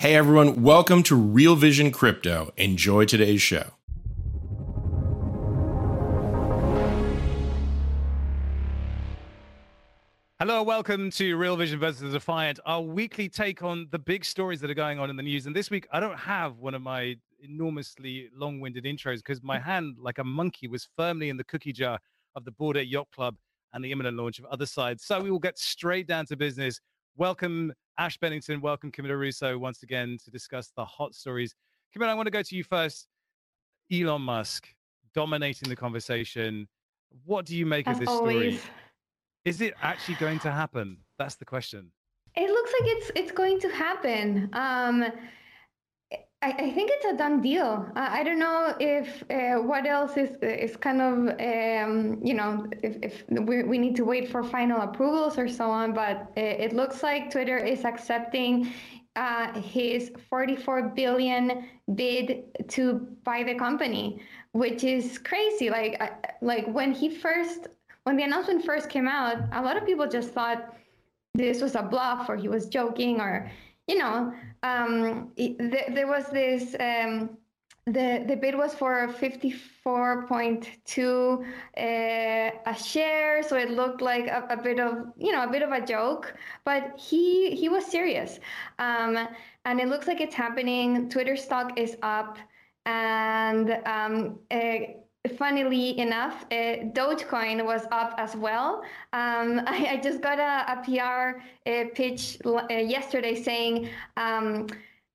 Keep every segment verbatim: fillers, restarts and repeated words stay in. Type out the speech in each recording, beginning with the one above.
Hey everyone, welcome to Real Vision Crypto. Enjoy today's show. Hello, welcome to Real Vision versus. The Defiant, our weekly take on the big stories that are going on in the news. And this week, I don't have one of my enormously long-winded intros because my hand, like a monkey, was firmly in the cookie jar of the Bored Ape Yacht Club and the imminent launch of Otherside. So we will get straight down to business. Welcome, Ash Bennington. Welcome, Camilla Russo, once again, to discuss the hot stories. Camilla, I want to go to you first. Elon Musk dominating the conversation. What do you make As of this always. story? Is it actually going to happen? That's the question. It looks like it's it's going to happen. Um, I, I think it's a done deal. Uh, I don't know if uh, what else is is kind of um, you know if, if we, we need to wait for final approvals or so on. But it, it looks like Twitter is accepting uh, his forty-four billion bid to buy the company, which is crazy. Like like when he first. When the announcement first came out, a lot of people just thought this was a bluff or he was joking or, you know, um, th- there was this, um, the, the bid was for fifty-four point two uh, a share. So it looked like a, a bit of, you know, a bit of a joke, but he, he was serious. Um, and it looks like it's happening. Twitter stock is up and, um, uh, funnily enough, uh, Dogecoin was up as well. Um, I, I just got a, a P R uh, pitch uh, yesterday saying um,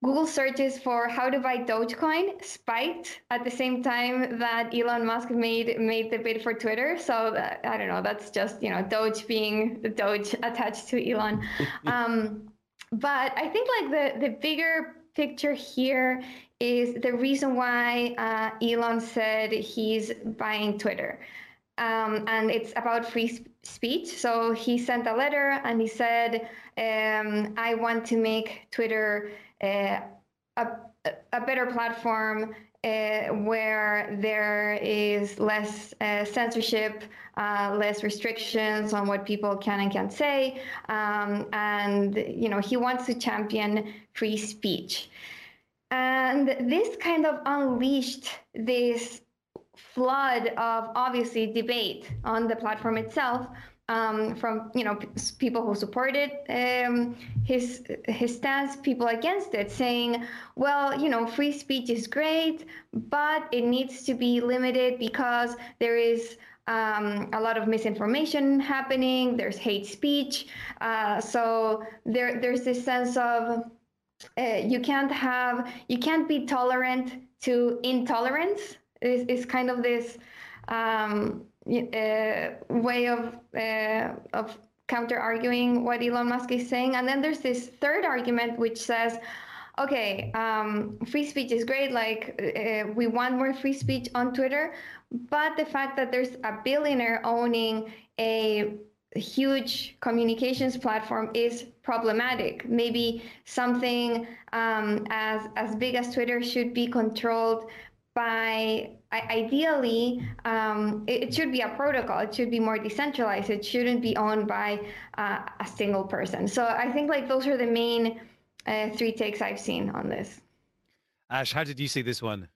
Google searches for how to buy Dogecoin spiked at the same time that Elon Musk made made the bid for Twitter. So uh, I don't know. That's just, you know, Doge being the Doge attached to Elon. um, but I think like the the bigger picture here is the reason why uh, Elon said he's buying Twitter. Um, and it's about free sp- speech. So he sent a letter and he said, um, I want to make Twitter uh, a, a better platform uh, where there is less uh, censorship, uh, less restrictions on what people can and can't say. Um, and, you know, he wants to champion free speech. And this kind of unleashed this flood of obviously debate on the platform itself um, from, you know, people who supported um, his his stance, people against it, saying, well, you know, free speech is great, but it needs to be limited because there is Um, a lot of misinformation happening. There's hate speech. Uh, so there, there's this sense of uh, you can't have, you can't be tolerant to intolerance. It's, it's kind of this um, uh, way of uh, of counter arguing what Elon Musk is saying. And then there's this third argument which says, okay, um, free speech is great. Like uh, we want more free speech on Twitter. But the fact that there's a billionaire owning a huge communications platform is problematic. Maybe something um, as as big as Twitter should be controlled by, ideally, um, it, it should be a protocol. It should be more decentralized. It shouldn't be owned by uh, a single person. So I think like those are the main uh, three takes I've seen on this. Ash, how did you see this one?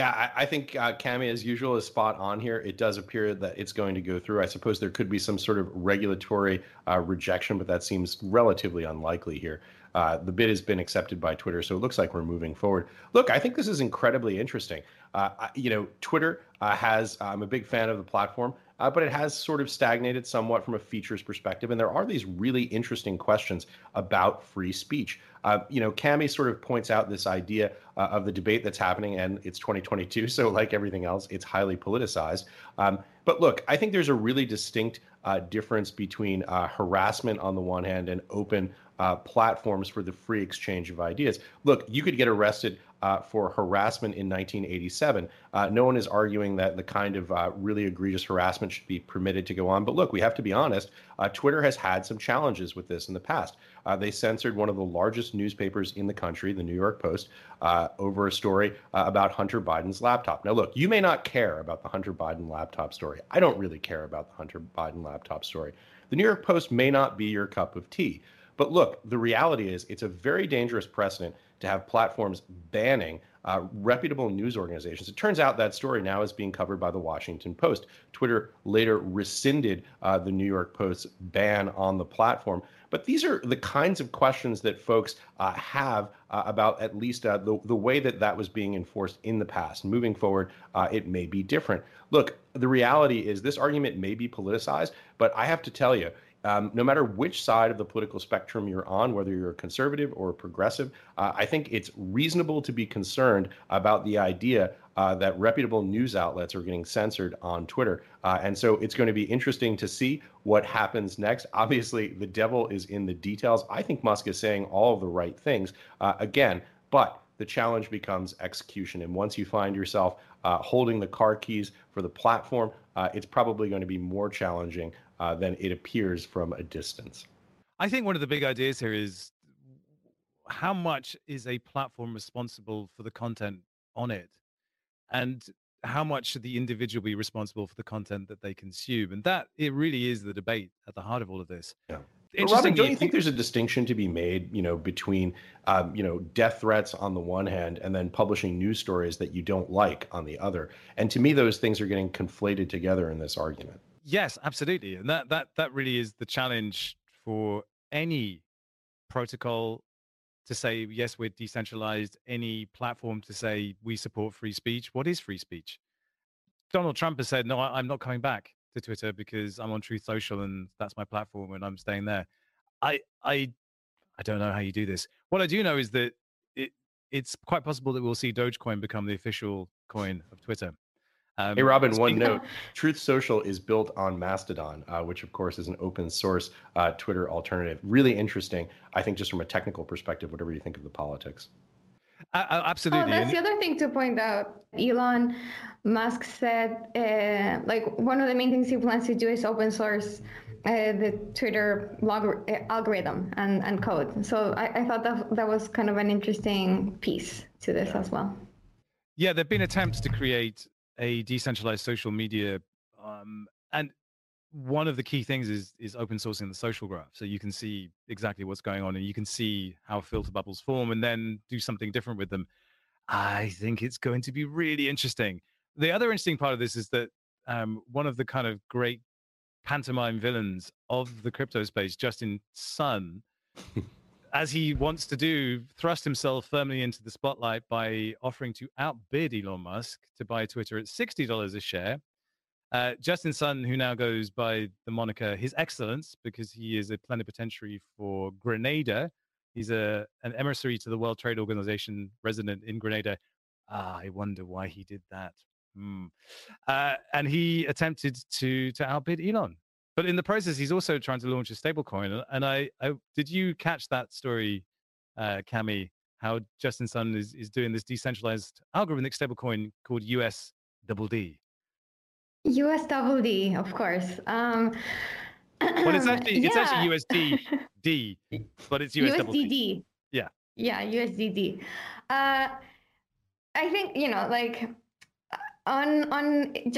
Yeah, I, I think uh, Cami, as usual, is spot on here. It does appear that it's going to go through. I suppose there could be some sort of regulatory uh, rejection, but that seems relatively unlikely here. Uh, the bid has been accepted by Twitter, so it looks like we're moving forward. Look, I think this is incredibly interesting. Uh, you know, Twitter uh, has, I'm a big fan of the platform, uh, but it has sort of stagnated somewhat from a features perspective. And there are these really interesting questions about free speech. Uh, you know, Cami sort of points out this idea uh, of the debate that's happening, and it's twenty twenty-two, so like everything else, it's highly politicized. Um, but look, I think there's a really distinct uh, difference between uh, harassment on the one hand and open uh, platforms for the free exchange of ideas. Look, you could get arrested uh, for harassment in nineteen eighty-seven. Uh, no one is arguing that the kind of uh, really egregious harassment should be permitted to go on. But look, we have to be honest. Uh, Twitter has had some challenges with this in the past. Uh, they censored one of the largest newspapers in the country, the New York Post, uh, over a story uh, about Hunter Biden's laptop. Now, look, you may not care about the Hunter Biden laptop story. I don't really care about the Hunter Biden laptop story. The New York Post may not be your cup of tea. But look, the reality is it's a very dangerous precedent to have platforms banning uh, reputable news organizations. It turns out that story now is being covered by the Washington Post. Twitter later rescinded uh, the New York Post's ban on the platform. But these are the kinds of questions that folks uh, have uh, about at least uh, the, the way that that was being enforced in the past. Moving forward, uh, it may be different. Look, the reality is this argument may be politicized, but I have to tell you, Um, no matter which side of the political spectrum you're on, whether you're a conservative or a progressive, uh, I think it's reasonable to be concerned about the idea uh, that reputable news outlets are getting censored on Twitter. Uh, and so it's going to be interesting to see what happens next. Obviously, the devil is in the details. I think Musk is saying all of the right things uh, again, but the challenge becomes execution. And once you find yourself uh, holding the car keys for the platform, uh, it's probably going to be more challenging Uh, than it appears from a distance. I think one of the big ideas here is how much is a platform responsible for the content on it, and how much should the individual be responsible for the content that they consume? And that it really is the debate at the heart of all of this. Yeah. Robert, don't you think there's a distinction to be made, you know, between, um, you know, death threats on the one hand and then publishing news stories that you don't like on the other? And to me, those things are getting conflated together in this argument. Yes, absolutely. And that, that, that really is the challenge for any protocol to say, yes, we're decentralized, any platform to say we support free speech. What is free speech? Donald Trump has said, no, I'm not coming back to Twitter because I'm on Truth Social and that's my platform and I'm staying there. I, I, I don't know how you do this. What I do know is that it, it's quite possible that we'll see Dogecoin become the official coin of Twitter. Um, hey, Robin, one note, Truth Social is built on Mastodon, uh, which, of course, is an open source uh, Twitter alternative. Really interesting, I think, just from a technical perspective, whatever you think of the politics. Uh, absolutely. Oh, that's the other thing to point out. Elon Musk said, uh, like, one of the main things he plans to do is open source uh, the Twitter log algorithm and, and code. So I, I thought that that was kind of an interesting piece to this yeah. as well. Yeah, there have been attempts to create a decentralized social media, um, and one of the key things is is open sourcing the social graph, so you can see exactly what's going on and you can see how filter bubbles form and then do something different with them. I think it's going to be really interesting. The other interesting part of this is that um, one of the kind of great pantomime villains of the crypto space, Justin Sun, as he wants to do, thrust himself firmly into the spotlight by offering to outbid Elon Musk to buy Twitter at sixty dollars a share. Uh, Justin Sun, who now goes by the moniker His Excellence, because he is a plenipotentiary for Grenada. He's a an emissary to the World Trade Organization, resident in Grenada. Ah, I wonder why he did that. Mm. Uh, and he attempted to to outbid Elon. But in the process, he's also trying to launch a stablecoin. And I, I, did you catch that story, uh, Cami, how Justin Sun is, is doing this decentralized algorithmic stablecoin called U S D D? U S D D, of course. Um, well, it's actually, yeah. it's actually U S D D, but it's U S D D. Yeah. Yeah, U S D D. Uh, I think, you know, like... On on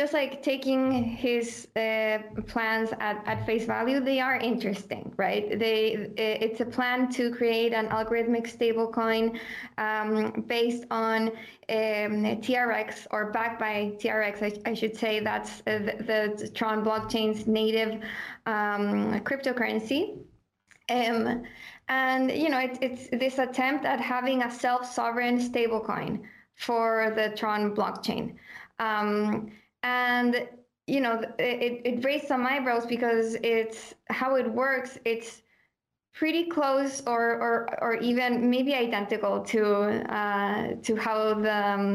just like taking his uh, plans at, at face value, they are interesting, right? They it's a plan to create an algorithmic stablecoin um, based on um, T R X, or backed by T R X. I, I should say that's uh, the, the Tron blockchain's native um, cryptocurrency. Um, and you know it, it's this attempt at having a self-sovereign stablecoin for the Tron blockchain. Um, and, you know, it, it raised some eyebrows because it's how it works. It's pretty close or or, or even maybe identical to uh, to how the um,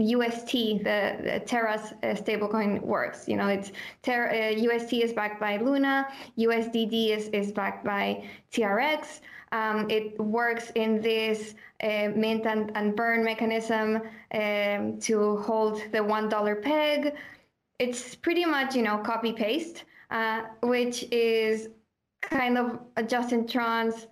uh, U S T, the, the Terra's uh, stablecoin works. You know, it's Terra, uh, U S T is backed by Luna. U S D D is, is backed by T R X. Um, it works in this uh, mint and, and burn mechanism um, to hold the one dollar peg. It's pretty much, you know, copy paste, uh, which is kind of Justin Tron's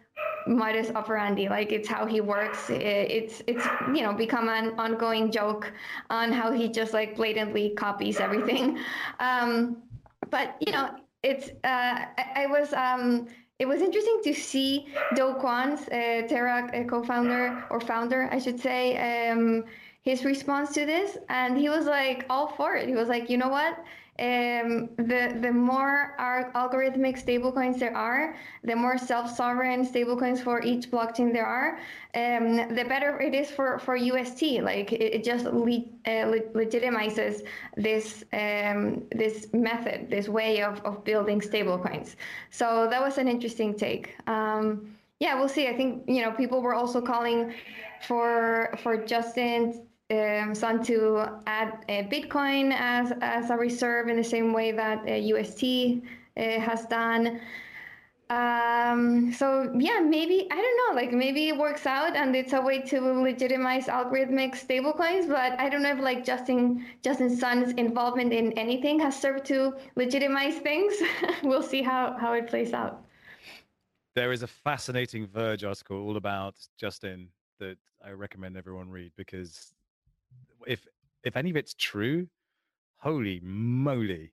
modus operandi. Like, it's how he works. It's, it's, you know, become an ongoing joke on how he just like blatantly copies everything. Um, but, you know, it's, uh, I, I was, um, it was interesting to see Do Kwon's uh, Terra co-founder or founder, I should say, um, his response to this. And he was like all for it. He was like, you know what? Um, the, the more our algorithmic stablecoins there are, the more self-sovereign stablecoins for each blockchain there are, um, the better it is for, for U S T. Like, it, it just le uh, le legitimizes this, um, this method, this way of, of building stablecoins. So that was an interesting take. Um, yeah, we'll see. I think, you know, people were also calling for, for Justin Um, Sun to add uh, Bitcoin as, as a reserve in the same way that uh, U S T uh, has done. Um, so yeah, maybe, I don't know, like maybe it works out and it's a way to legitimize algorithmic stablecoins, but I don't know if like Justin, Justin Sun's involvement in anything has served to legitimize things. We'll see how, how it plays out. There is a fascinating Verge article all about Justin that I recommend everyone read, because If if any of it's true, holy moly.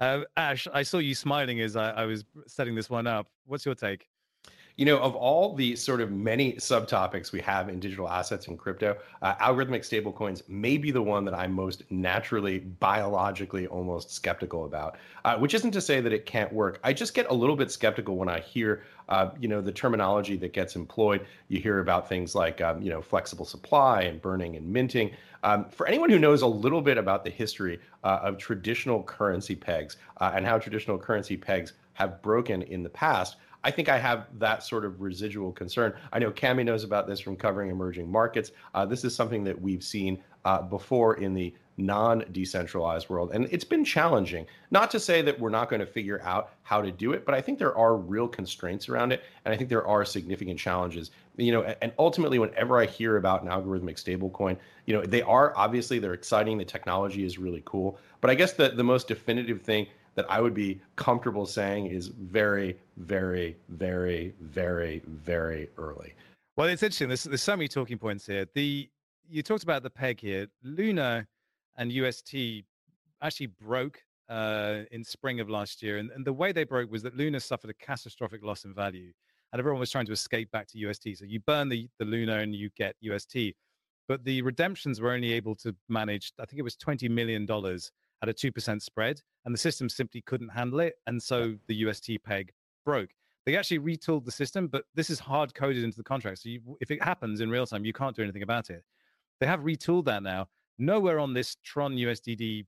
Uh, Ash, I saw you smiling as I, I was setting this one up. What's your take? You know, of all the sort of many subtopics we have in digital assets and crypto, uh, algorithmic stablecoins may be the one that I'm most naturally, biologically, almost skeptical about, uh, which isn't to say that it can't work. I just get a little bit skeptical when I hear, uh, you know, the terminology that gets employed. You hear about things like, um, you know, flexible supply and burning and minting. Um, for anyone who knows a little bit about the history uh, of traditional currency pegs uh, and how traditional currency pegs have broken in the past, I think I have that sort of residual concern. I know Cami knows about this from covering emerging markets. Uh, this is something that we've seen uh, before in the non-decentralized world, and it's been challenging. Not to say that we're not going to figure out how to do it, but I think there are real constraints around it, and I think there are significant challenges. You know, and ultimately, whenever I hear about an algorithmic stablecoin, you know, they are obviously they're exciting. The technology is really cool, but I guess the the most definitive thing that I would be comfortable saying is very, very, very, very, very early. Well, it's interesting. There's, there's so many talking points here. The you talked about the peg here. Luna and U S T actually broke uh, in spring of last year, and, and the way they broke was that Luna suffered a catastrophic loss in value, and everyone was trying to escape back to U S T. So you burn the, the Luna and you get U S T, but the redemptions were only able to manage, I think it was twenty million dollars at a two percent spread, and the system simply couldn't handle it. And so the U S T peg broke. They actually retooled the system, but this is hard coded into the contract. So you, if it happens in real time, you can't do anything about it. They have retooled that now. Nowhere on this Tron U S D D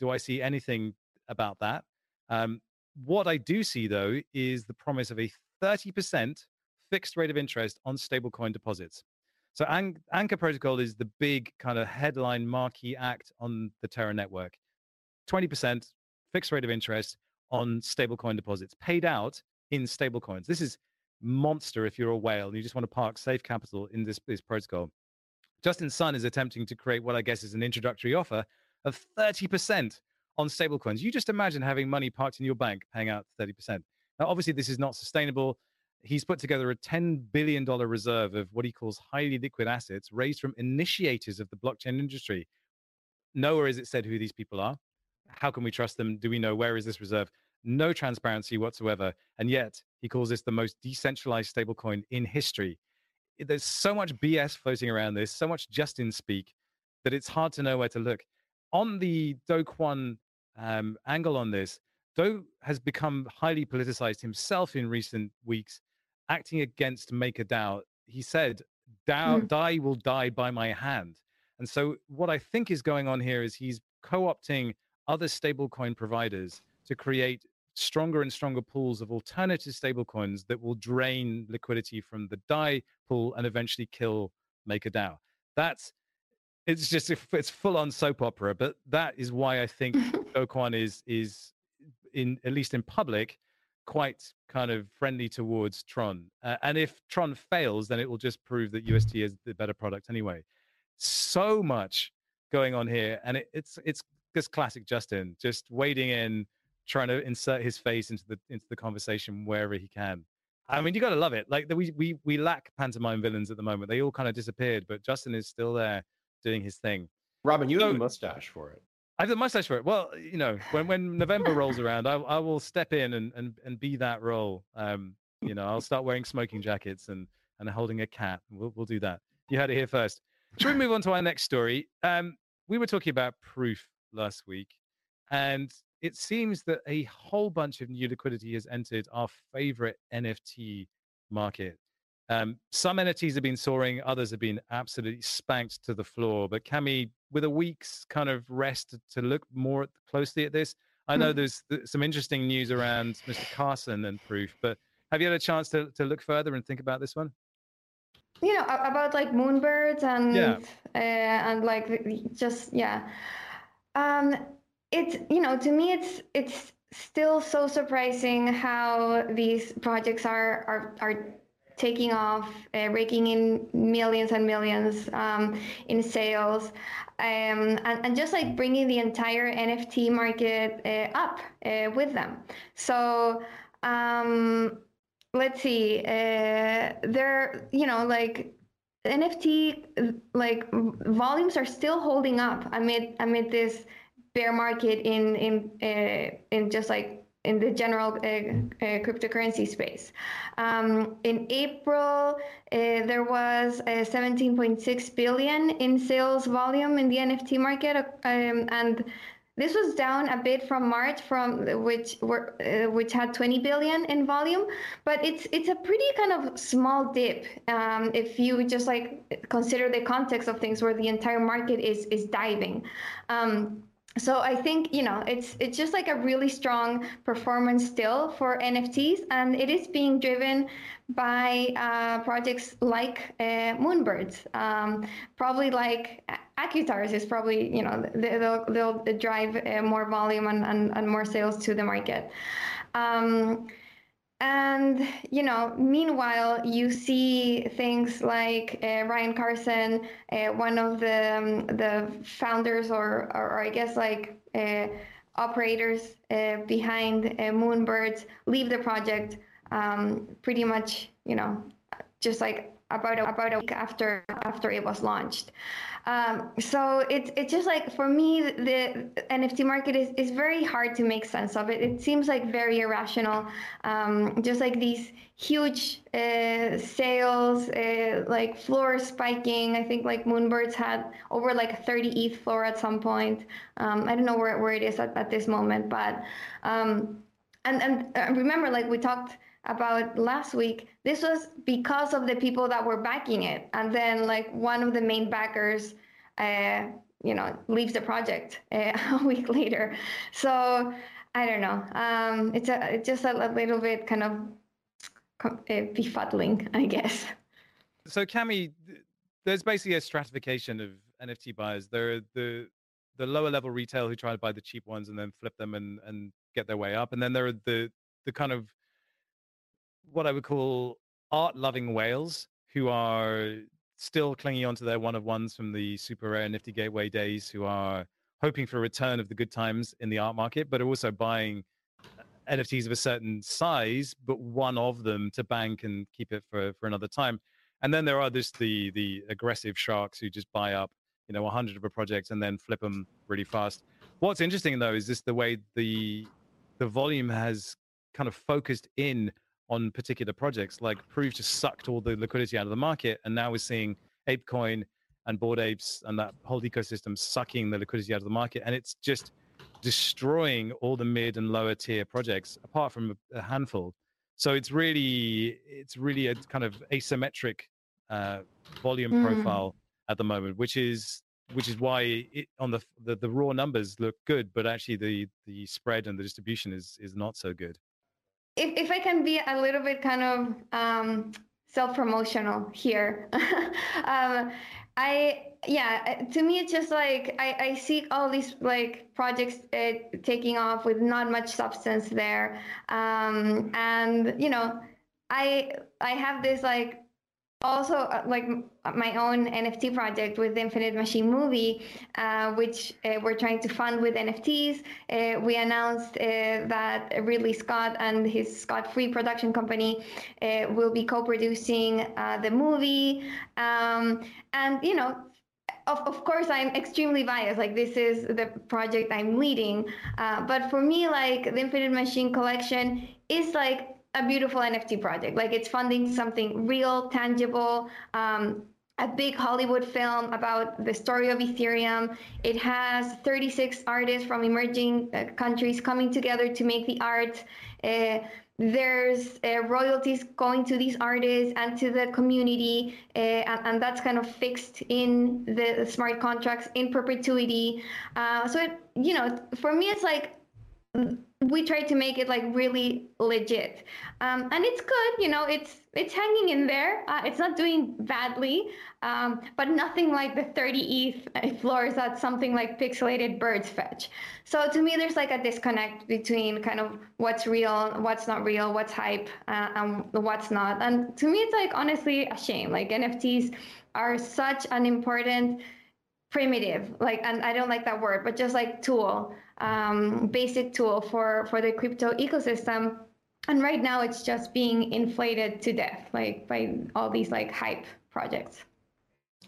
do I see anything about that. Um, what I do see, though, is the promise of a thirty percent fixed rate of interest on stablecoin deposits. So An- Anchor Protocol is the big kind of headline marquee act on the Terra network. twenty percent fixed rate of interest on stablecoin deposits paid out in stablecoins. This is monster if you're a whale and you just want to park safe capital in this, this protocol. Justin Sun is attempting to create what I guess is an introductory offer of thirty percent on stablecoins. You just imagine having money parked in your bank paying out thirty percent. Now, obviously, this is not sustainable. He's put together a ten billion dollars reserve of what he calls highly liquid assets raised from initiators of the blockchain industry. Nowhere is it said who these people are. How can we trust them? Do we know where is this reserve? No transparency whatsoever. And yet he calls this the most decentralized stablecoin in history. There's so much B S floating around this, so much Justin speak, that it's hard to know where to look. On the Do Kwon um, angle on this, Do has become highly politicized himself in recent weeks. acting against MakerDAO, he said, "DAO, mm. D A I will die by my hand." And so what I think is going on here is he's co-opting other stablecoin providers to create stronger and stronger pools of alternative stablecoins that will drain liquidity from the D A I pool and eventually kill MakerDAO. That's, it's just, it's full-on soap opera, but that is why I think Do Kwon is, is in, at least in public, quite kind of friendly towards Tron. Uh, and if Tron fails, then it will just prove that U S T is the better product anyway. So much going on here, and it, it's it's just classic Justin, just wading in, trying to insert his face into the into the conversation wherever he can. I mean, you got to love it. Like, we we we lack pantomime villains at the moment; they all kind of disappeared, but Justin is still there doing his thing. Robin, you so, have a mustache for it. I have the mustache for it. Well, you know, when when November rolls around, I I will step in and and and be that role. Um, you know, I'll start wearing smoking jackets and and holding a cat. We'll we'll do that. You heard it here first. Should we move on to our next story? Um, we were talking about Proof last week, and it seems that a whole bunch of new liquidity has entered our favorite N F T market. Um, some N F Ts have been soaring, others have been absolutely spanked to the floor. But Cammy, with a week's kind of rest to look more closely at this, I know there's th- some interesting news around Mister Carson and Proof, but have you had a chance to, to look further and think about this one? You know, about like Moonbirds and yeah. uh, and like just yeah, um, it's you know to me it's it's still so surprising how these projects are are are taking off, uh, raking in millions and millions um, in sales, um, and and just like bringing the entire N F T market uh, up uh, with them. So. Um, Let's see, uh, there, you know, like N F T, like volumes are still holding up amid amid this bear market in in uh, in just like in the general uh, uh, cryptocurrency space. Um, in April, uh, there was seventeen point six billion in sales volume in the N F T market, um, and this was down a bit from March, from which were uh, which had twenty billion in volume, but it's it's a pretty kind of small dip um, if you just like consider the context of things where the entire market is is diving. Um, so I think you know it's it's just like a really strong performance still for N F Ts, and it is being driven by uh, projects like uh, Moonbirds, um, probably like. Akutars is probably, you know, they'll, they'll drive uh, more volume and, and, and more sales to the market. Um, and, you know, meanwhile, you see things like uh, Ryan Carson, uh, one of the um, the founders or, or, or I guess like uh, operators uh, behind uh, Moonbirds leave the project um, pretty much, you know, just like about a, about a week after after it was launched. Um, so it's it's just like for me the, the N F T market is, is very hard to make sense of. It it seems like very irrational, um, just like these huge uh, sales, uh, like floor spiking. I think like Moonbirds had over like thirty E T H floor at some point. Um, I don't know where where it is at, at this moment, but um, and and remember like we talked about last week, this was because of the people that were backing it. And then like one of the main backers, uh, you know, leaves the project uh, a week later. So I don't know. Um, it's, a, it's just a, a little bit kind of uh, befuddling, I guess. So Cammy, there's basically a stratification of N F T buyers. There are the the lower level retail who try to buy the cheap ones and then flip them and, and get their way up. And then there are the the kind of what I would call art-loving whales who are still clinging onto their one-of-ones from the super rare Nifty Gateway days, who are hoping for a return of the good times in the art market, but are also buying N F Ts of a certain size, but one of them to bank and keep it for, for another time. And then there are just the the aggressive sharks who just buy up, you know, one hundred of a project and then flip them really fast. What's interesting, though, is just the way the the volume has kind of focused in on particular projects. Like Proof just sucked all the liquidity out of the market, and now we're seeing ApeCoin and Bored Apes and that whole ecosystem sucking the liquidity out of the market, and it's just destroying all the mid and lower tier projects apart from a handful. So it's really, it's really a kind of asymmetric uh, volume mm. profile at the moment, which is which is why it, on the, the the raw numbers look good, but actually the the spread and the distribution is is not so good. If if I can be a little bit kind of um, self-promotional here, um, I. Yeah, to me, it's just like I, I see all these like projects uh, taking off with not much substance there. Um, and, you know, I I have this like also uh, like my own N F T project with the Infinite Machine movie, uh, which uh, we're trying to fund with N F Ts. Uh, we announced uh, that Ridley Scott and his Scott Free production company uh, will be co-producing uh, the movie. Um, and, you know, Of, of course, I'm extremely biased. Like, this is the project I'm leading. Uh, but for me, like, the Infinite Machine Collection is like a beautiful N F T project. Like, it's funding something real, tangible, um, a big Hollywood film about the story of Ethereum. It has thirty-six artists from emerging uh, countries coming together to make the art. Uh, There's uh, royalties going to these artists and to the community, uh, and, and that's kind of fixed in the, the smart contracts in perpetuity. Uh, so, it, you know, for me, it's like we try to make it like really legit, um, and it's good. You know, it's it's hanging in there. Uh, it's not doing badly, um, but nothing like the thirty E T H floors that something like Pixelated Birds fetch. So to me, there's like a disconnect between kind of what's real, what's not real, what's hype, uh, and what's not. And to me, it's like honestly a shame. Like N F Ts are such an important primitive, like, and I don't like that word, but just like tool. Um, basic tool for, for the crypto ecosystem. And right now it's just being inflated to death, like by all these like hype projects.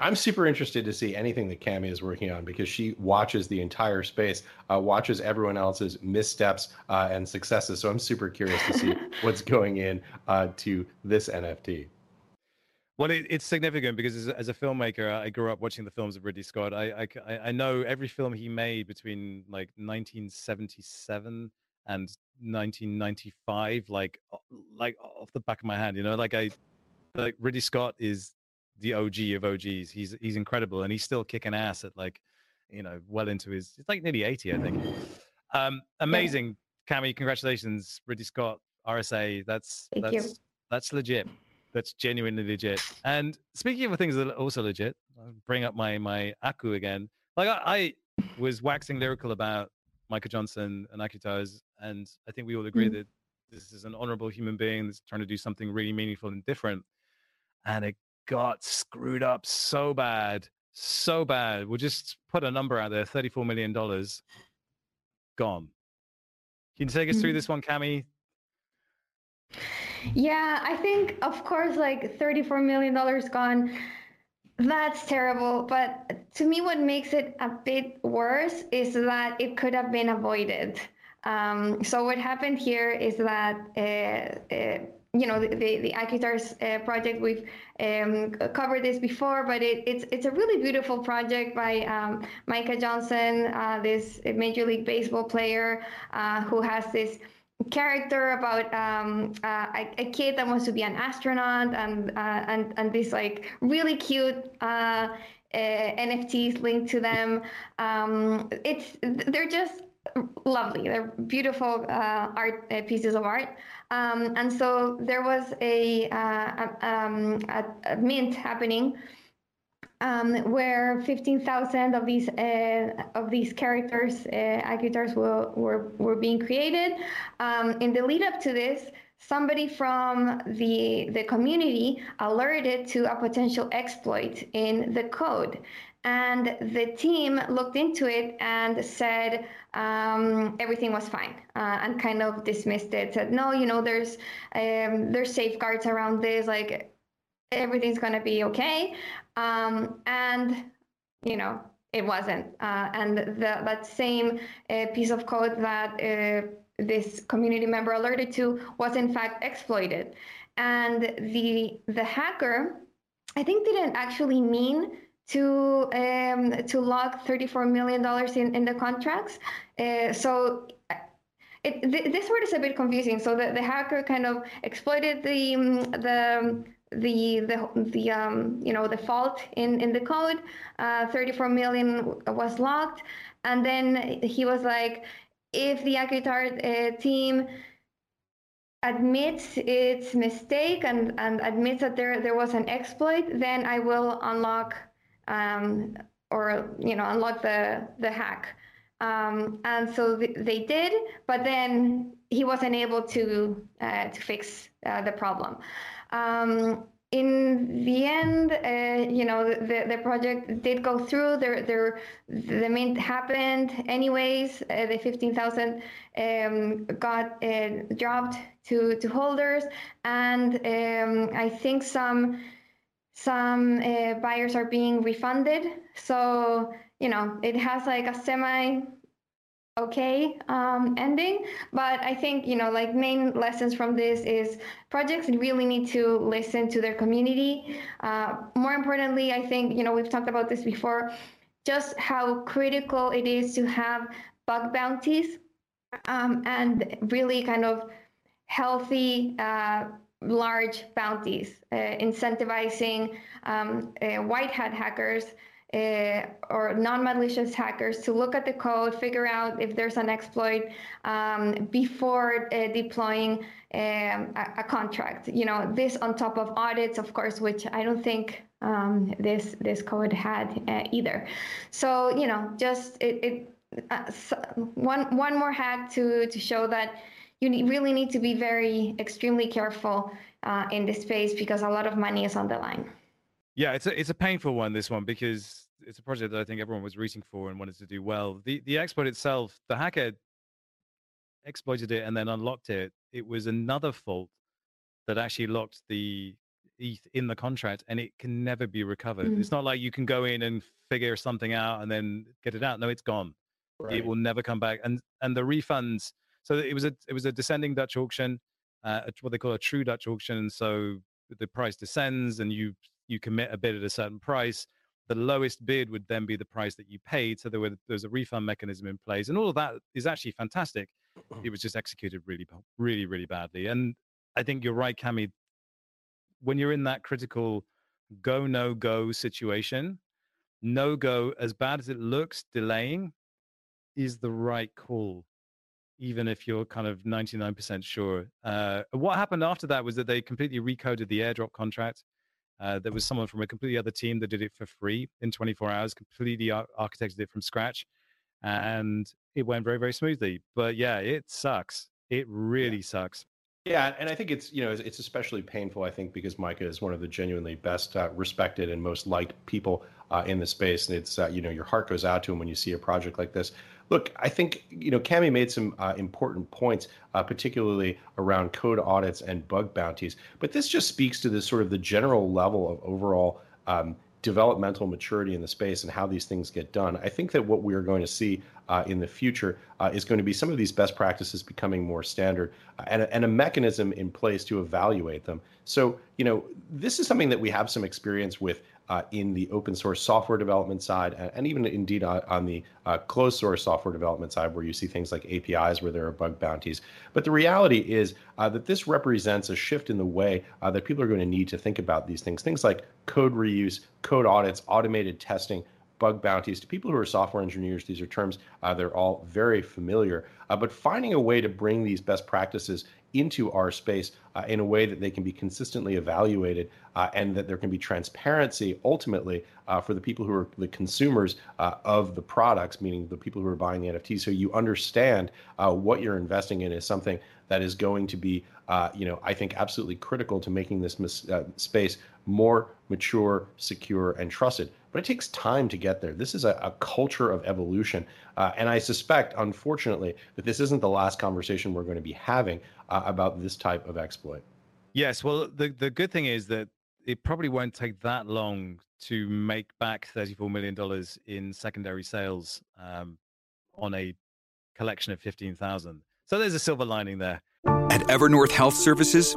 I'm super interested to see anything that Cammy is working on because she watches the entire space, uh, watches everyone else's missteps uh, and successes. So I'm super curious to see what's going in uh, to this N F T. Well, it, it's significant because as, as a filmmaker, I grew up watching the films of Ridley Scott. I, I, I know every film he made between like nineteen seventy-seven and nineteen ninety-five, like like off the back of my hand, you know, like I like Ridley Scott is the O G of O Gs. He's he's incredible, and he's still kicking ass at like, you know, well into his, it's like nearly eighty, I think. Um, amazing, Cammy, congratulations, Ridley Scott, R S A. That's Thank that's you. that's legit. That's genuinely legit. And speaking of things that are also legit, I'll bring up my my Aku again. Like I, I was waxing lyrical about Micah Johnson and Akutars, and I think we all agree mm-hmm. that this is an honorable human being that's trying to do something really meaningful and different. And it got screwed up so bad, so bad. We'll just put a number out there: thirty-four million dollars gone. Can you take us mm-hmm. through this one, Cammy? Yeah, I think, of course, like thirty-four million dollars gone, that's terrible. But to me, what makes it a bit worse is that it could have been avoided. Um, so what happened here is that, uh, uh, you know, the, the, the Akutars uh, project, we've um, covered this before, but it, it's it's a really beautiful project by um, Micah Johnson, uh, this Major League Baseball player uh, who has this character about um, uh, a, a kid that wants to be an astronaut, and uh, and and these like really cute uh, uh, N F Ts linked to them. Um, it's they're just lovely. They're beautiful uh, art uh, pieces of art. Um, and so there was a, uh, a, um, a, a mint happening um, where fifteen thousand of these uh, of these characters, uh, Akutars, were, were were being created. Um, in the lead up to this, somebody from the the community alerted to a potential exploit in the code, and the team looked into it and said um, everything was fine uh, and kind of dismissed it. Said no, you know, there's um, there's safeguards around this, like everything's gonna be okay. Um, and, you know, it wasn't. Uh, and the, that same uh, piece of code that uh, this community member alerted to was, in fact, exploited. And the the hacker, I think, didn't actually mean to um, to log thirty-four million dollars in, in the contracts. Uh, so It, th this word is a bit confusing. So the, the hacker kind of exploited the the the the, the um, you know the fault in in the code. Uh, thirty-four million was locked, and then he was like, if the Akutars uh, team admits its mistake and and admits that there there was an exploit, then I will unlock um, or you know unlock the the hack. Um, and so th they did, but then he wasn't able to uh, to fix uh, the problem. Um, in the end, uh, you know, the, the project did go through. There, there, the mint happened anyways. Uh, the fifteen thousand um, got uh, dropped to to holders, and um, I think some some uh, buyers are being refunded. So, you know, it has like a semi okay um, ending, but I think, you know, like main lessons from this is projects really need to listen to their community. Uh, more importantly, I think, you know, we've talked about this before, just how critical it is to have bug bounties um, and really kind of healthy uh, large bounties, uh, incentivizing um, uh, white hat hackers Uh, or non-malicious hackers to look at the code, figure out if there's an exploit um, before uh, deploying um, a, a contract. You know, this on top of audits, of course, which I don't think um, this this code had uh, either. So, you know, just it, it uh, so one one more hack to to show that you need, really need to be very extremely careful uh, in this space, because a lot of money is on the line. Yeah, it's a, it's a painful one, this one, because it's a project that I think everyone was rooting for and wanted to do well. The the exploit itself, the hacker exploited it and then unlocked it. It was another fault that actually locked the E T H in the contract, and it can never be recovered. Mm-hmm. It's not like you can go in and figure something out and then get it out. No, it's gone. Right. It will never come back. And and the refunds, so it was a, it was a descending Dutch auction, uh, what they call a true Dutch auction. So the price descends and you... you commit a bid at a certain price, the lowest bid would then be the price that you paid. So there were, there's a refund mechanism in place, and all of that is actually fantastic. It was just executed really, really, really badly. And I think you're right, Cami, when you're in that critical go, no go situation, no go, as bad as it looks, delaying is the right call, even if you're kind of ninety-nine percent sure. Uh, what happened after that was that they completely recoded the airdrop contract. Uh, there was someone from a completely other team that did it for free in twenty-four hours, completely ar architected it from scratch, and it went very, very smoothly. But yeah, it sucks. It really yeah. sucks. Yeah, and I think it's, you know, it's especially painful, I think, because Micah is one of the genuinely best uh, respected and most liked people uh, in the space. And it's, uh, you know, your heart goes out to him when you see a project like this. Look, I think, you know, Cami made some uh, important points, uh, particularly around code audits and bug bounties. But this just speaks to this sort of the general level of overall um, developmental maturity in the space and how these things get done. I think that what we are going to see uh, in the future uh, is going to be some of these best practices becoming more standard uh, and, a, and a mechanism in place to evaluate them. So, you know, this is something that we have some experience with uh, in the open source software development side, and, and even indeed on, on the uh, closed source software development side, where you see things like A P Is where there are bug bounties. But the reality is uh, that this represents a shift in the way uh, that people are going to need to think about these things, things like code reuse, code audits, automated testing, bug bounties. To people who are software engineers, these are terms, uh, they're all very familiar, uh, but finding a way to bring these best practices into our space uh, in a way that they can be consistently evaluated uh, and that there can be transparency ultimately uh, for the people who are the consumers uh, of the products, meaning the people who are buying the N F T. So you understand uh, what you're investing in is something that is going to be, uh, you know, I think absolutely critical to making this mis uh, space more mature, secure, and trusted. But it takes time to get there. This is a, a culture of evolution. Uh, and I suspect, unfortunately, that this isn't the last conversation we're going to be having uh, about this type of exploit. Yes. Well, the, the good thing is that it probably won't take that long to make back thirty-four million dollars in secondary sales um, on a collection of fifteen thousand. So there's a silver lining there. At Evernorth Health Services,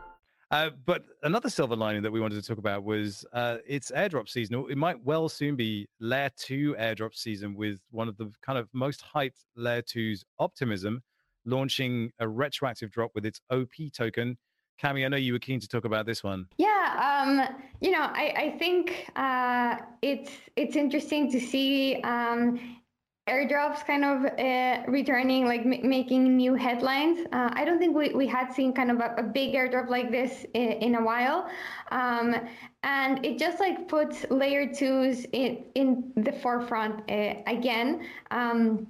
Uh, but another silver lining that we wanted to talk about was uh, it's airdrop season. It might well soon be layer two airdrop season, with one of the kind of most hyped layer twos, Optimism, launching a retroactive drop with its O P token. Cami, I know you were keen to talk about this one. Yeah, um, you know, I, I think uh, it's it's interesting to see um, airdrops kind of uh, returning, like m- making new headlines. Uh, I don't think we, we had seen kind of a, a big airdrop like this in, in a while. Um, and it just like puts layer twos in, in the forefront uh, again. Um,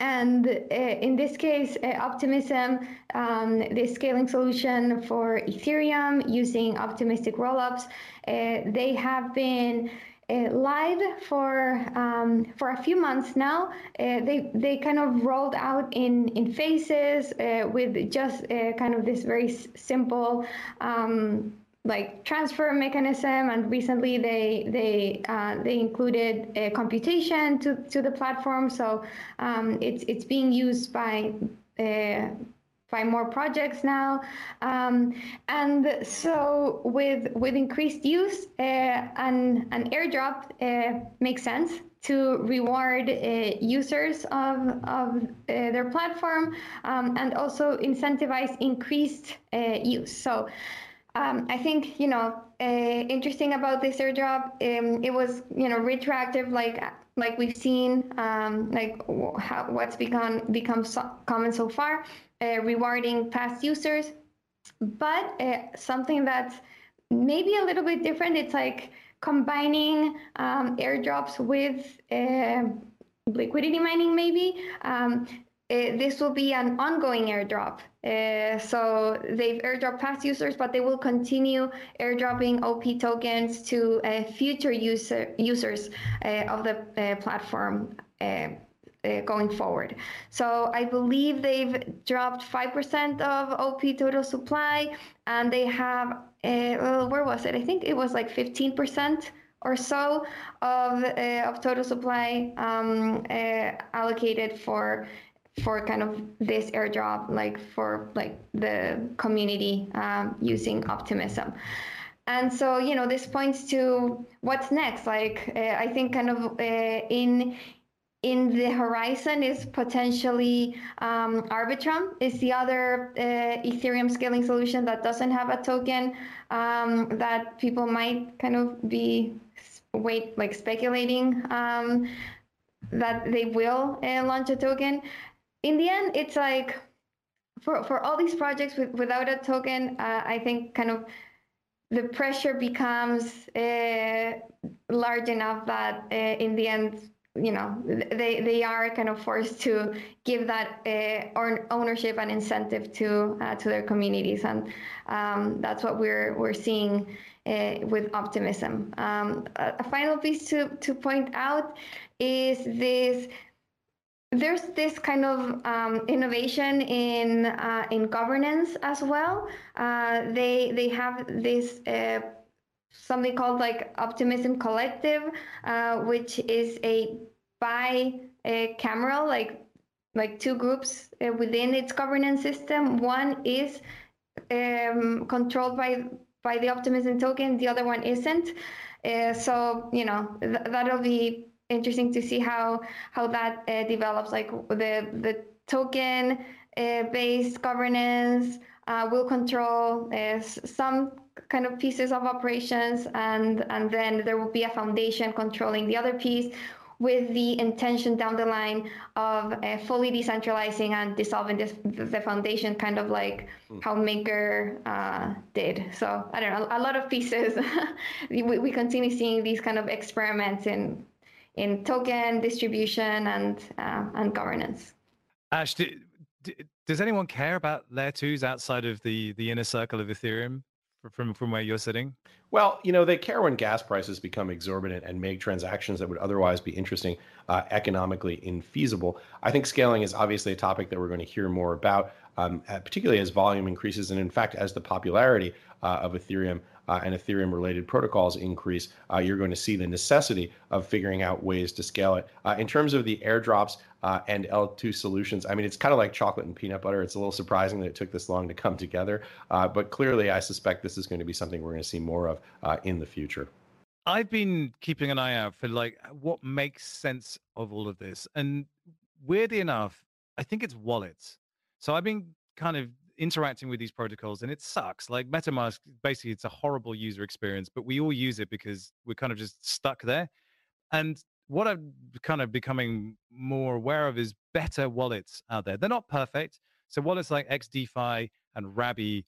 and uh, in this case, uh, Optimism, um, the scaling solution for Ethereum using optimistic rollups, uh, they have been Uh, live for um, for a few months now. Uh, they they kind of rolled out in in phases uh, with just uh, kind of this very s- simple um, like transfer mechanism. And recently they they uh, they included a computation to, to the platform. So um, it's it's being used by. Uh, by more projects now. Um, and so with with increased use, uh, an, an airdrop uh, makes sense to reward uh, users of, of uh, their platform um, and also incentivize increased uh, use. So um, I think, you know, uh, interesting about this airdrop, um, it was, you know, retroactive, like, like we've seen, um, like how, what's become, become so common so far. Uh, rewarding past users, but uh, something that's maybe a little bit different. It's like combining um, airdrops with uh, liquidity mining, maybe. Um, uh, this will be an ongoing airdrop. Uh, so they've airdropped past users, but they will continue airdropping O P tokens to uh, future user, users uh, of the uh, platform. Uh, Uh, going forward. So I believe they've dropped five percent of O P total supply, and they have, uh, where was it? I think it was like fifteen percent or so of uh, of total supply um, uh, allocated for for kind of this airdrop, like for like the community um, using Optimism. And so, you know, this points to what's next. Like uh, I think kind of uh, in In the horizon is potentially um, Arbitrum is the other uh, Ethereum scaling solution that doesn't have a token um, that people might kind of be wait like speculating um, that they will uh, launch a token. In the end, it's like for for all these projects with, without a token, uh, I think kind of the pressure becomes uh, large enough that uh, in the end, you know, they, they are kind of forced to give that uh, ownership and incentive to uh, to their communities, and um, that's what we're we're seeing uh, with Optimism. Um, a final piece to to point out is this: there's this kind of um, innovation in uh, in governance as well. Uh, they they have this. Uh, something called like Optimism Collective, uh, which is a bicameral, like like two groups uh, within its governance system. One is um, controlled by by the Optimism token, the other one isn't. Uh, so, you know, th- that'll be interesting to see how how that uh, develops, like the, the token uh, based governance uh, will control uh, some kind of pieces of operations, and and then there will be a foundation controlling the other piece, with the intention down the line of uh, fully decentralizing and dissolving this, the foundation, kind of like mm. how Maker uh, did. So I don't know, a lot of pieces. we, we continue seeing these kind of experiments in in token distribution and uh, and governance. Ash, do, do, does anyone care about layer twos outside of the the inner circle of Ethereum? from from where you're sitting? Well, you know, they care when gas prices become exorbitant and make transactions that would otherwise be interesting uh, economically infeasible. I think scaling is obviously a topic that we're going to hear more about, um, particularly as volume increases. And in fact, as the popularity uh, of Ethereum uh, and Ethereum-related protocols increase, uh, you're going to see the necessity of figuring out ways to scale it. Uh, in terms of the airdrops uh, and L two solutions, I mean, it's kind of like chocolate and peanut butter. It's a little surprising that it took this long to come together. Uh, but clearly, I suspect this is going to be something we're going to see more of Uh, in the future. I've been keeping an eye out for like what makes sense of all of this, and weirdly enough, I think it's wallets. So I've been kind of interacting with these protocols, and it sucks. Like MetaMask, basically, it's a horrible user experience, but we all use it because we're kind of just stuck there. And what I'm kind of becoming more aware of is better wallets out there. They're not perfect. So wallets like XDeFi and Rabbi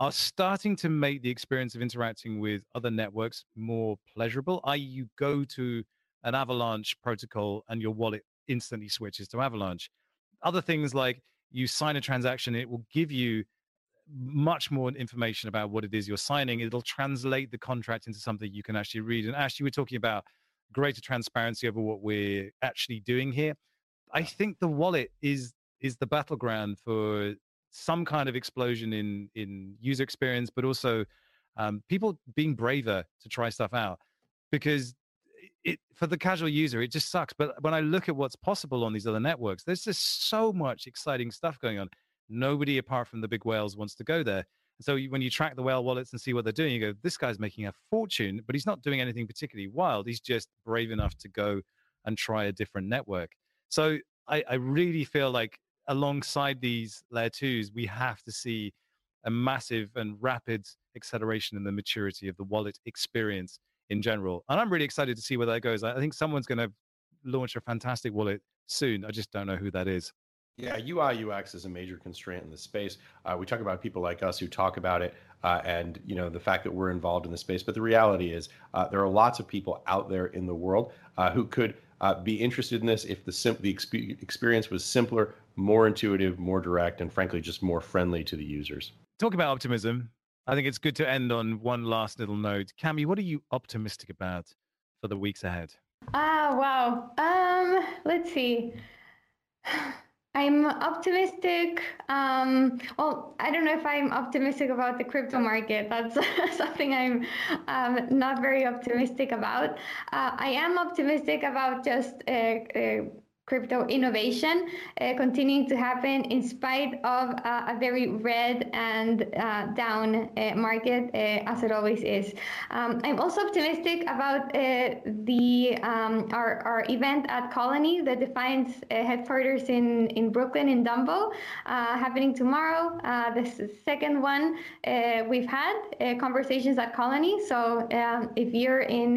are starting to make the experience of interacting with other networks more pleasurable. that is, you go to an Avalanche protocol and your wallet instantly switches to Avalanche. Other things like you sign a transaction, it will give you much more information about what it is you're signing. It'll translate the contract into something you can actually read. And Ash, you were talking about greater transparency over what we're actually doing here. I think the wallet is is the battleground for some kind of explosion in in user experience, but also um, people being braver to try stuff out, because it for the casual user, it just sucks. But when I look at what's possible on these other networks, there's just so much exciting stuff going on. Nobody apart from the big whales wants to go there. So you, when you track the whale wallets and see what they're doing, you go, this guy's making a fortune, but he's not doing anything particularly wild. He's just brave enough to go and try a different network. So I, I really feel like alongside these layer twos, we have to see a massive and rapid acceleration in the maturity of the wallet experience in general. And I'm really excited to see where that goes. I think someone's going to launch a fantastic wallet soon. I just don't know who that is. Yeah, U I U X is a major constraint in the space. Uh, we talk about people like us who talk about it, uh, and you know the fact that we're involved in the space. But the reality is uh, there are lots of people out there in the world uh, who could uh, be interested in this if the, sim- the exp- experience was simpler, more intuitive, more direct, and frankly, just more friendly to the users. Talk about optimism. I think it's good to end on one last little note. Cami, what are you optimistic about for the weeks ahead? Ah, uh, wow. Um, let's see. I'm optimistic. Um, well, I don't know if I'm optimistic about the crypto market. That's something I'm um, not very optimistic about. Uh, I am optimistic about just uh, uh, crypto innovation uh, continuing to happen in spite of uh, a very red and uh, down uh, market, uh, as it always is. Um, I'm also optimistic about uh, the um, our, our event at Colony, the Defiance uh, headquarters in, in Brooklyn, in Dumbo, uh, happening tomorrow. Uh, this is the second one uh, we've had, uh, Conversations at Colony. So um, if you're in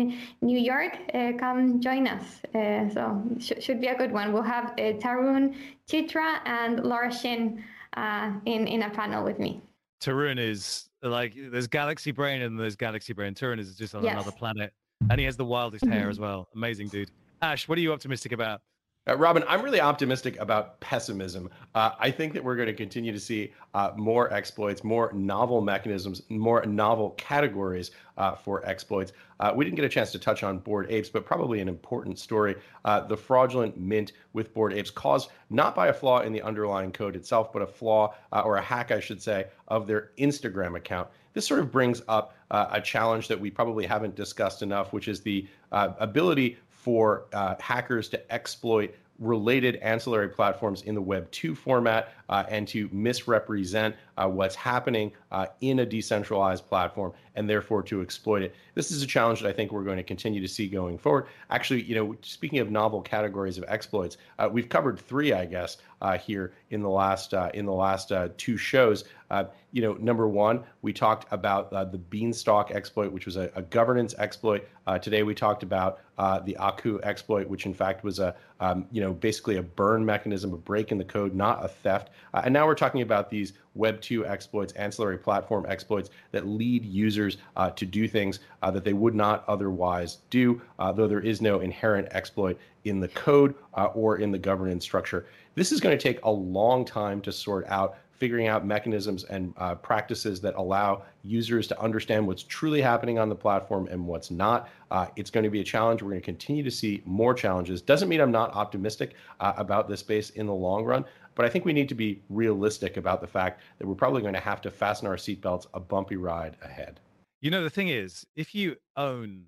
New York, uh, come join us. Uh, so it sh- should be a good one. We'll have uh, Tarun Chitra and Laura Shin uh, in, in a panel with me. Tarun is like, there's Galaxy Brain and there's Galaxy Brain. Tarun is just on yes. another planet. And he has the wildest mm-hmm. hair as well. Amazing dude. Ash, what are you optimistic about? Uh, Robin, I'm really optimistic about pessimism. Uh, I think that we're going to continue to see uh, more exploits, more novel mechanisms, more novel categories uh, for exploits. Uh, we didn't get a chance to touch on Bored Apes, but probably an important story. Uh, the fraudulent mint with Bored Apes, caused not by a flaw in the underlying code itself, but a flaw uh, or a hack, I should say, of their Instagram account. This sort of brings up uh, a challenge that we probably haven't discussed enough, which is the uh, ability for uh, hackers to exploit related ancillary platforms in the Web two format uh, and to misrepresent uh, what's happening uh, in a decentralized platform and therefore to exploit it. This is a challenge that I think we're going to continue to see going forward. Actually, you know, speaking of novel categories of exploits, uh, we've covered three, I guess, uh, here in the last uh, in the last uh, two shows. Uh, you know, number one, we talked about uh, the Beanstalk exploit, which was a, a governance exploit. Uh, today, we talked about uh, the Aku exploit, which in fact was a, um, you know, basically a burn mechanism, a break in the code, not a theft. Uh, and now we're talking about these Web two exploits, ancillary platform exploits that lead users uh, to do things uh, that they would not otherwise do, uh, though there is no inherent exploit in the code uh, or in the governance structure. This is going to take a long time to sort out figuring out mechanisms and uh, practices that allow users to understand what's truly happening on the platform and what's not. Uh, it's going to be a challenge. We're going to continue to see more challenges. Doesn't mean I'm not optimistic uh, about this space in the long run, but I think we need to be realistic about the fact that we're probably going to have to fasten our seatbelts, a bumpy ride ahead. You know, the thing is, if you own,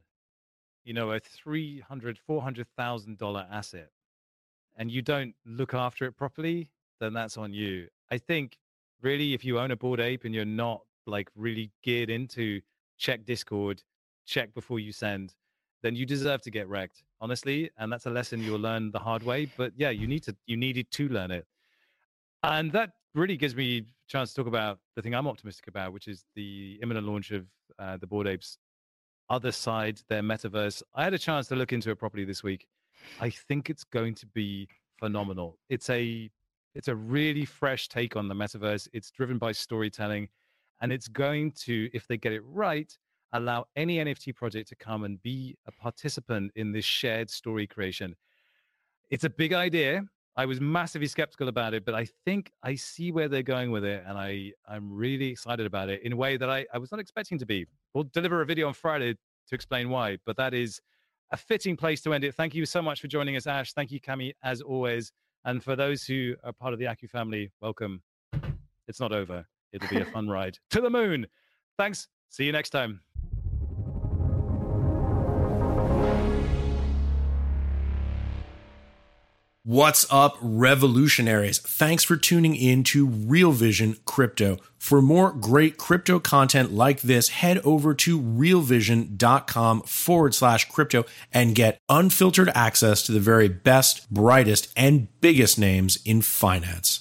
you know, a three hundred thousand dollars, four hundred thousand dollars asset and you don't look after it properly, then that's on you. I think really, if you own a Bored Ape and you're not like really geared into check Discord, check before you send, then you deserve to get wrecked, honestly. And that's a lesson you'll learn the hard way. But yeah, you need to, you needed to learn it. And that really gives me a chance to talk about the thing I'm optimistic about, which is the imminent launch of uh, the Bored Apes Otherside, their metaverse. I had a chance to look into it properly this week. I think it's going to be phenomenal. It's a It's a really fresh take on the metaverse. It's driven by storytelling, and it's going to, if they get it right, allow any N F T project to come and be a participant in this shared story creation. It's a big idea. I was massively skeptical about it, but I think I see where they're going with it, and I, I'm really excited about it in a way that I, I was not expecting to be. We'll deliver a video on Friday to explain why, but that is a fitting place to end it. Thank you so much for joining us, Ash. Thank you, Cami, as always. And for those who are part of the Aku family, welcome. It's not over. It'll be a fun ride to the moon. Thanks. See you next time. What's up, revolutionaries? Thanks for tuning in to Real Vision Crypto. For more great crypto content like this, head over to realvision.com forward slash crypto and get unfiltered access to the very best, brightest, and biggest names in finance.